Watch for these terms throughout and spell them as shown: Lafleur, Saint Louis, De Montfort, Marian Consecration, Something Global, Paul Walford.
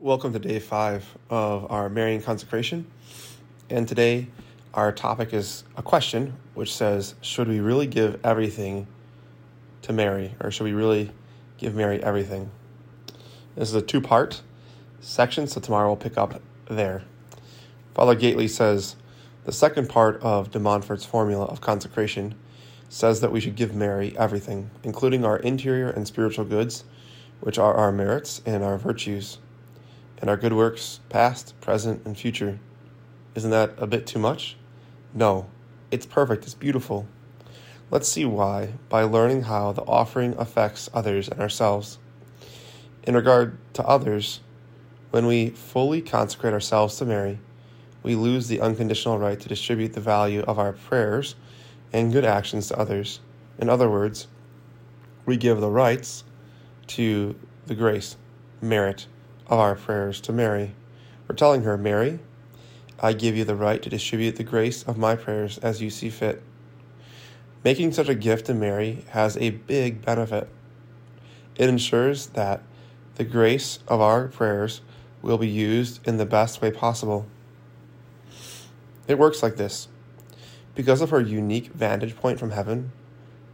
Welcome to day 5 of our Marian Consecration, and today our topic is a question which says, should we really give everything to Mary, or should we really give Mary everything? This is a 2-part section, so tomorrow we'll pick up there. Father Gately says, the second part of De Montfort's formula of consecration says that we should give Mary everything, including our interior and spiritual goods, which are our merits and our virtues, and our good works, past, present, and future. Isn't that a bit too much? No, it's perfect, it's beautiful. Let's see why, by learning how the offering affects others and ourselves. In regard to others, when we fully consecrate ourselves to Mary, we lose the unconditional right to distribute the value of our prayers and good actions to others. In other words, we give the rights to the grace, merit, of our prayers to Mary. We're telling her, Mary, I give you the right to distribute the grace of my prayers as you see fit. Making such a gift to Mary has a big benefit. It ensures that the grace of our prayers will be used in the best way possible. It works like this. Because of her unique vantage point from heaven,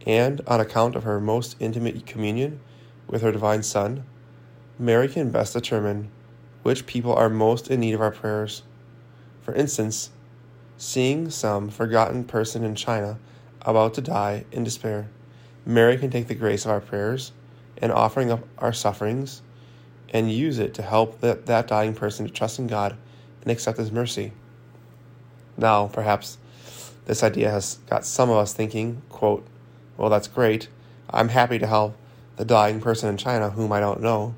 and on account of her most intimate communion with her divine Son, Mary can best determine which people are most in need of our prayers. For instance, seeing some forgotten person in China about to die in despair, Mary can take the grace of our prayers and offering up our sufferings and use it to help that dying person to trust in God and accept His mercy. Now, perhaps this idea has got some of us thinking, quote, well, that's great. I'm happy to help the dying person in China whom I don't know,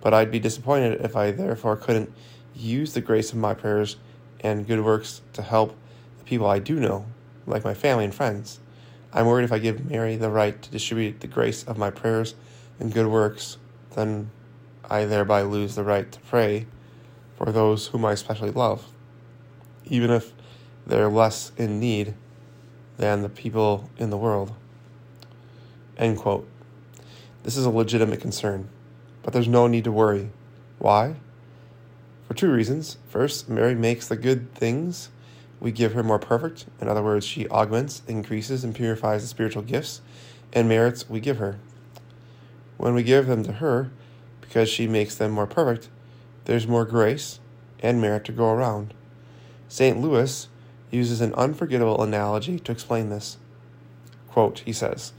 but I'd be disappointed if I therefore couldn't use the grace of my prayers and good works to help the people I do know, like my family and friends. I'm worried if I give Mary the right to distribute the grace of my prayers and good works, then I thereby lose the right to pray for those whom I especially love, even if they're less in need than the people in the world. End quote. This is a legitimate concern, but there's no need to worry. Why? For 2 reasons. First, Mary makes the good things we give her more perfect. In other words, she augments, increases, and purifies the spiritual gifts and merits we give her. When we give them to her, because she makes them more perfect, there's more grace and merit to go around. Saint Louis uses an unforgettable analogy to explain this. Quote, he says,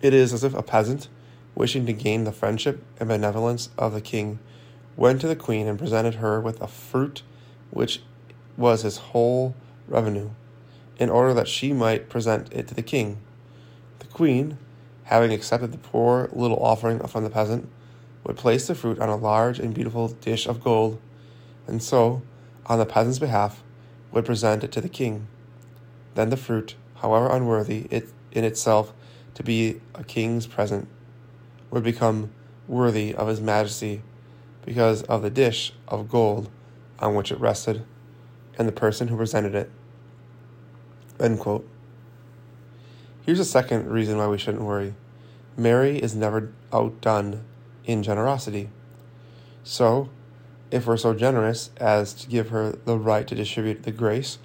it is as if a peasant, wishing to gain the friendship and benevolence of the king, went to the queen and presented her with a fruit which was his whole revenue, in order that she might present it to the king. The queen, having accepted the poor little offering from the peasant, would place the fruit on a large and beautiful dish of gold, and so, on the peasant's behalf, would present it to the king. Then the fruit, however unworthy in itself to be a king's present, would become worthy of His Majesty because of the dish of gold on which it rested and the person who presented it. End quote. Here's a second reason why we shouldn't worry. Mary is never outdone in generosity. So, if we're so generous as to give her the right to distribute the grace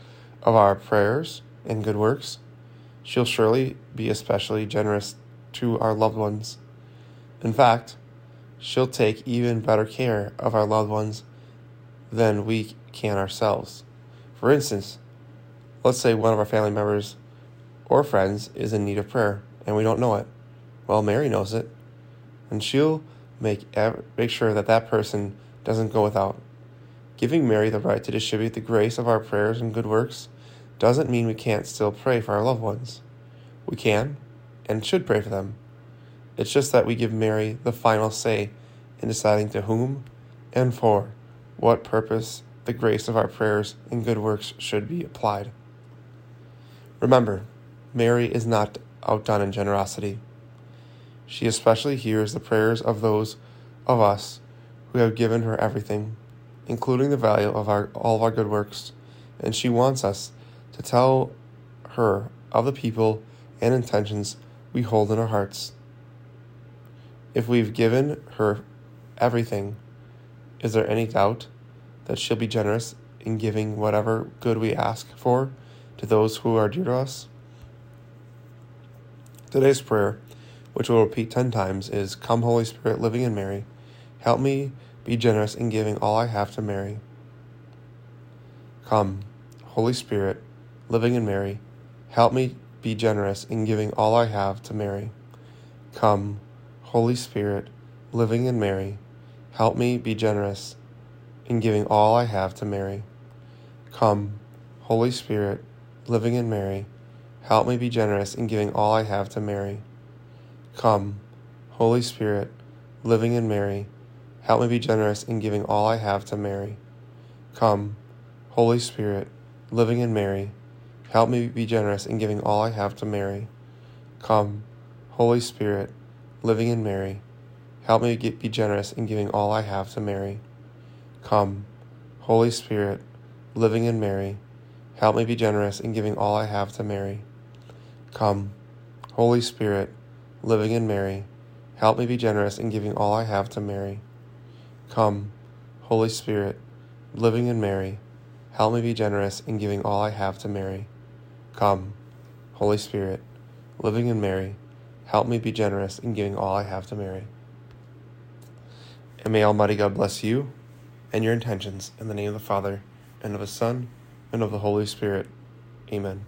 of our prayers and good works, she'll surely be especially generous to our loved ones. In fact, she'll take even better care of our loved ones than we can ourselves. For instance, let's say one of our family members or friends is in need of prayer, and we don't know it. Well, Mary knows it, and she'll make sure that person doesn't go without. Giving Mary the right to distribute the grace of our prayers and good works doesn't mean we can't still pray for our loved ones. We can and should pray for them. It's just that we give Mary the final say in deciding to whom and for what purpose the grace of our prayers and good works should be applied. Remember, Mary is not outdone in generosity. She especially hears the prayers of those of us who have given her everything, including the value of all of our good works, and she wants us to tell her of the people and intentions we hold in our hearts. If we've given her everything. Is there any doubt that she'll be generous in giving whatever good we ask for to those who are dear to us? Today's prayer, which we'll repeat 10 times, is, Come Holy Spirit, living in Mary, help me be generous in giving all I have to Mary. Come, Holy Spirit, living in Mary, help me be generous in giving all I have to Mary. Come, Holy Spirit, living in Mary, help me be generous in giving all I have to Mary. Come, Holy Spirit, living in Mary, help me be generous in giving all I have to Mary. Come, Holy Spirit, living in Mary, help me be generous in giving all I have to Mary. Come, Holy Spirit, living in Mary, help me be generous in giving all I have to Mary. Come, Holy Spirit, living in Mary, help me be generous in giving all I have to Mary. Come, Holy Spirit, living in Mary, help me be generous in giving all I have to Mary. Come, Holy Spirit, living in Mary, help me be generous in giving all I have to Mary. Come, Holy Spirit, living in Mary, help me be generous in giving all I have to Mary. Come, Holy Spirit, living in Mary, help me be generous in giving all I have to Mary. And may Almighty God bless you and your intentions, in the name of the Father, and of the Son, and of the Holy Spirit. Amen.